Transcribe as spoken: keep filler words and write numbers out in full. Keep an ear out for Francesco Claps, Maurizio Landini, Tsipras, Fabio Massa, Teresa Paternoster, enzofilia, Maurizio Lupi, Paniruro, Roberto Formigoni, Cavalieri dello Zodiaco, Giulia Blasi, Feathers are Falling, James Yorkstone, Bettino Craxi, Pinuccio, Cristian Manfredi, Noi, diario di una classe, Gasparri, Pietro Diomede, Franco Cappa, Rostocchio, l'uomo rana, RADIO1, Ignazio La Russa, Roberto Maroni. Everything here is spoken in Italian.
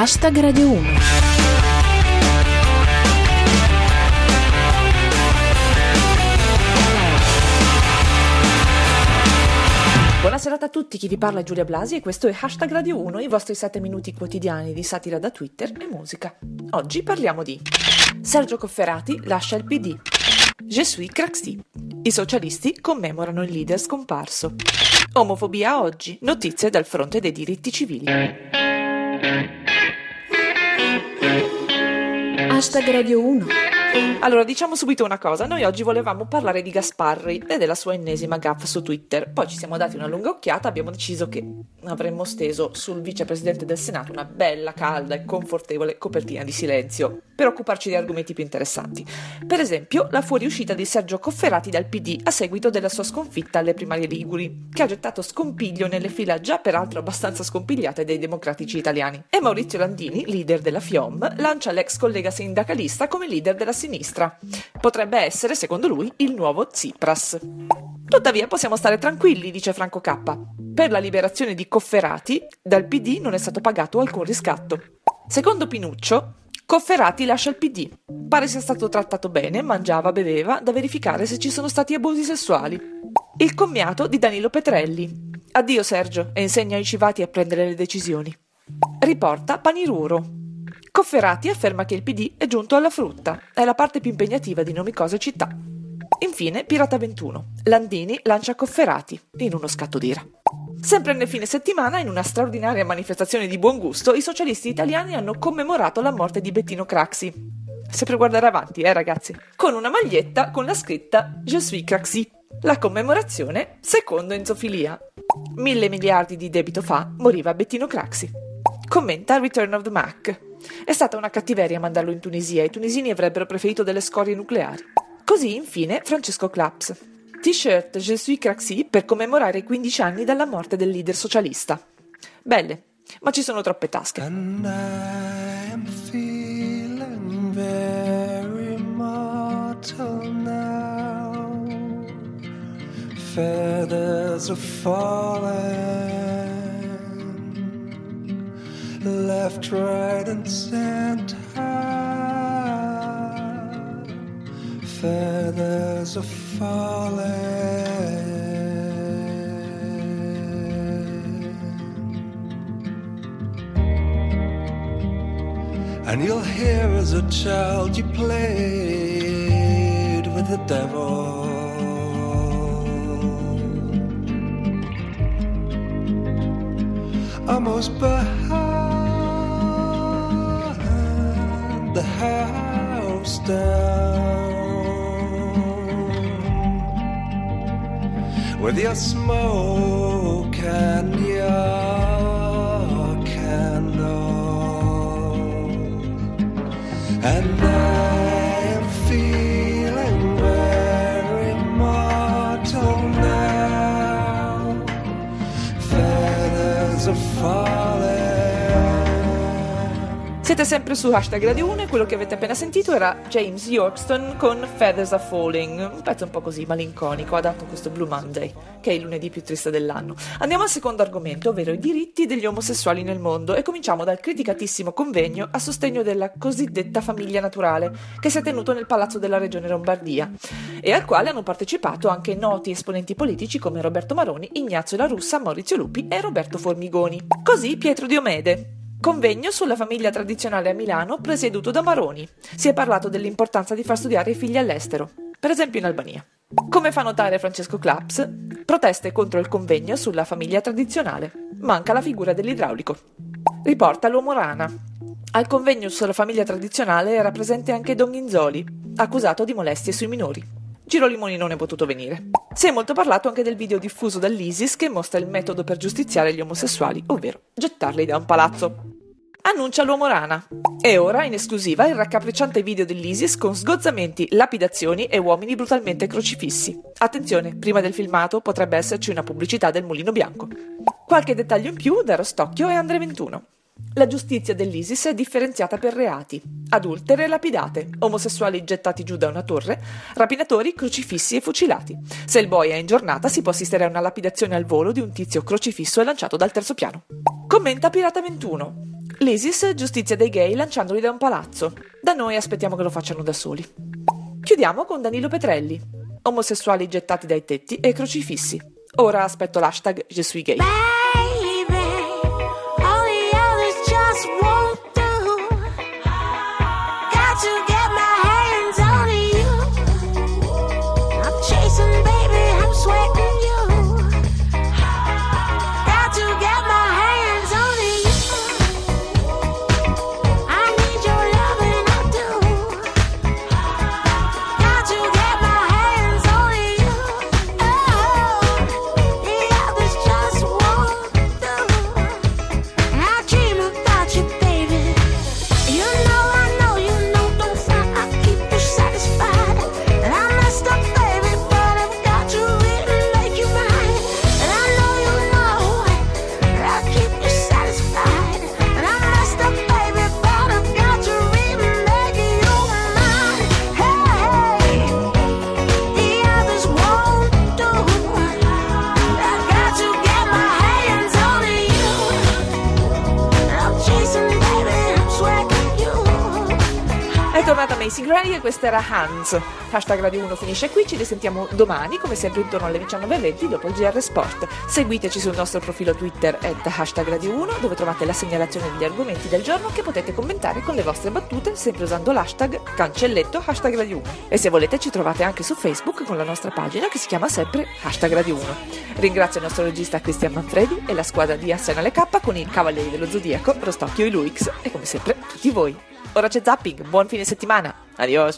Hashtag Radio uno. Buonasera a tutti, chi vi parla è Giulia Blasi e questo è Hashtag Radio uno, i vostri sette minuti quotidiani di satira da Twitter e musica. Oggi parliamo di Sergio Cofferati lascia il P D, Je suis Craxi, i socialisti commemorano il leader scomparso, omofobia oggi, notizie dal fronte dei diritti civili. Hashtag Radio uno. Allora, diciamo subito una cosa, noi oggi volevamo parlare di Gasparri e della sua ennesima gaffe su Twitter, poi ci siamo dati una lunga occhiata, abbiamo deciso che avremmo steso sul vicepresidente del Senato una bella, calda e confortevole copertina di silenzio, per occuparci di argomenti più interessanti. Per esempio, la fuoriuscita di Sergio Cofferati dal P D a seguito della sua sconfitta alle primarie liguri, che ha gettato scompiglio nelle fila già peraltro abbastanza scompigliate dei democratici italiani. E Maurizio Landini, leader della FIOM, lancia l'ex collega sindacalista come leader della sinistra. Potrebbe essere, secondo lui, il nuovo Tsipras. Tuttavia possiamo stare tranquilli, dice Franco Cappa. Per la liberazione di Cofferati, dal P D non è stato pagato alcun riscatto. Secondo Pinuccio, Cofferati lascia il P D. Pare sia stato trattato bene, mangiava, beveva, da verificare se ci sono stati abusi sessuali. Il commiato di Danilo Petrelli. Addio Sergio e insegna ai civati a prendere le decisioni. Riporta Paniruro. Cofferati afferma che il P D è giunto alla frutta, è la parte più impegnativa di nomi cose città. Infine Pirata ventuno. Landini lancia Cofferati in uno scatto d'ira. Sempre nel fine settimana, in una straordinaria manifestazione di buon gusto, i socialisti italiani hanno commemorato la morte di Bettino Craxi. Sempre guardare avanti, eh ragazzi! Con una maglietta con la scritta Je suis Craxi. La commemorazione secondo enzofilia. Mille miliardi di debito fa, moriva Bettino Craxi. Commenta Return of the Mac. È stata una cattiveria mandarlo in Tunisia, i tunisini avrebbero preferito delle scorie nucleari. Così, infine, Francesco Claps. T-shirt Je suis Craxi per commemorare i quindici anni dalla morte del leader socialista. Belle, ma ci sono troppe tasche. And I am feeling very mortal now. Feathers are falling. Left, right and center. Feathers are falling. And you'll hear as a child you played with the devil. Almost behind the house down, with your smoke and your candle. And I am feeling very mortal now. Feathers are falling. Siete sempre su Hashtag Radio uno e quello che avete appena sentito era James Yorkstone con Feathers are Falling, un pezzo un po' così malinconico adatto a questo Blue Monday, che è il lunedì più triste dell'anno. Andiamo al secondo argomento, ovvero i diritti degli omosessuali nel mondo, e cominciamo dal criticatissimo convegno a sostegno della cosiddetta famiglia naturale che si è tenuto nel palazzo della regione Lombardia e al quale hanno partecipato anche noti esponenti politici come Roberto Maroni, Ignazio La Russa, Maurizio Lupi e Roberto Formigoni. Così Pietro Diomede. Convegno sulla famiglia tradizionale a Milano presieduto da Maroni. Si è parlato dell'importanza di far studiare i figli all'estero, per esempio in Albania. Come fa notare Francesco Claps, proteste contro il convegno sulla famiglia tradizionale. Manca la figura dell'idraulico. Riporta l'uomo rana. Al convegno sulla famiglia tradizionale era presente anche Don Inzoli, accusato di molestie sui minori. Girolimoni non è potuto venire. Si è molto parlato anche del video diffuso dall'ISIS che mostra il metodo per giustiziare gli omosessuali, ovvero gettarli da un palazzo. Annuncia l'uomo rana. E ora, in esclusiva, il raccapricciante video dell'ISIS con sgozzamenti, lapidazioni e uomini brutalmente crocifissi. Attenzione, prima del filmato potrebbe esserci una pubblicità del Mulino Bianco. Qualche dettaglio in più da Rostocchio e Andrea ventuno. La giustizia dell'ISIS è differenziata per reati: adultere lapidate, omosessuali gettati giù da una torre, rapinatori crocifissi e fucilati. Se il boia è in giornata si può assistere a una lapidazione al volo di un tizio crocifisso e lanciato dal terzo piano. Commenta Pirata ventuno. L'Isis giustizia dei gay lanciandoli da un palazzo. Da noi aspettiamo che lo facciano da soli. Chiudiamo con Danilo Petrelli. Omosessuali gettati dai tetti e crocifissi. Ora aspetto l'hashtag Je suis gay. E questa era Hans. Hashtag Radio uno finisce qui, ci risentiamo domani come sempre intorno alle diciannove e venti dopo il G R Sport. Seguiteci sul nostro profilo Twitter at hashtag radio uno dove trovate la segnalazione degli argomenti del giorno che potete commentare con le vostre battute sempre usando l'hashtag cancelletto hashtag Radio uno. E se volete ci trovate anche su Facebook con la nostra pagina che si chiama sempre hashtag Radio uno. Ringrazio il nostro regista Cristian Manfredi e la squadra di Arsenale K con i Cavalieri dello Zodiaco, Rostocchio e Luix e come sempre tutti voi. Ora c'è Zapping, buon fine settimana, adios!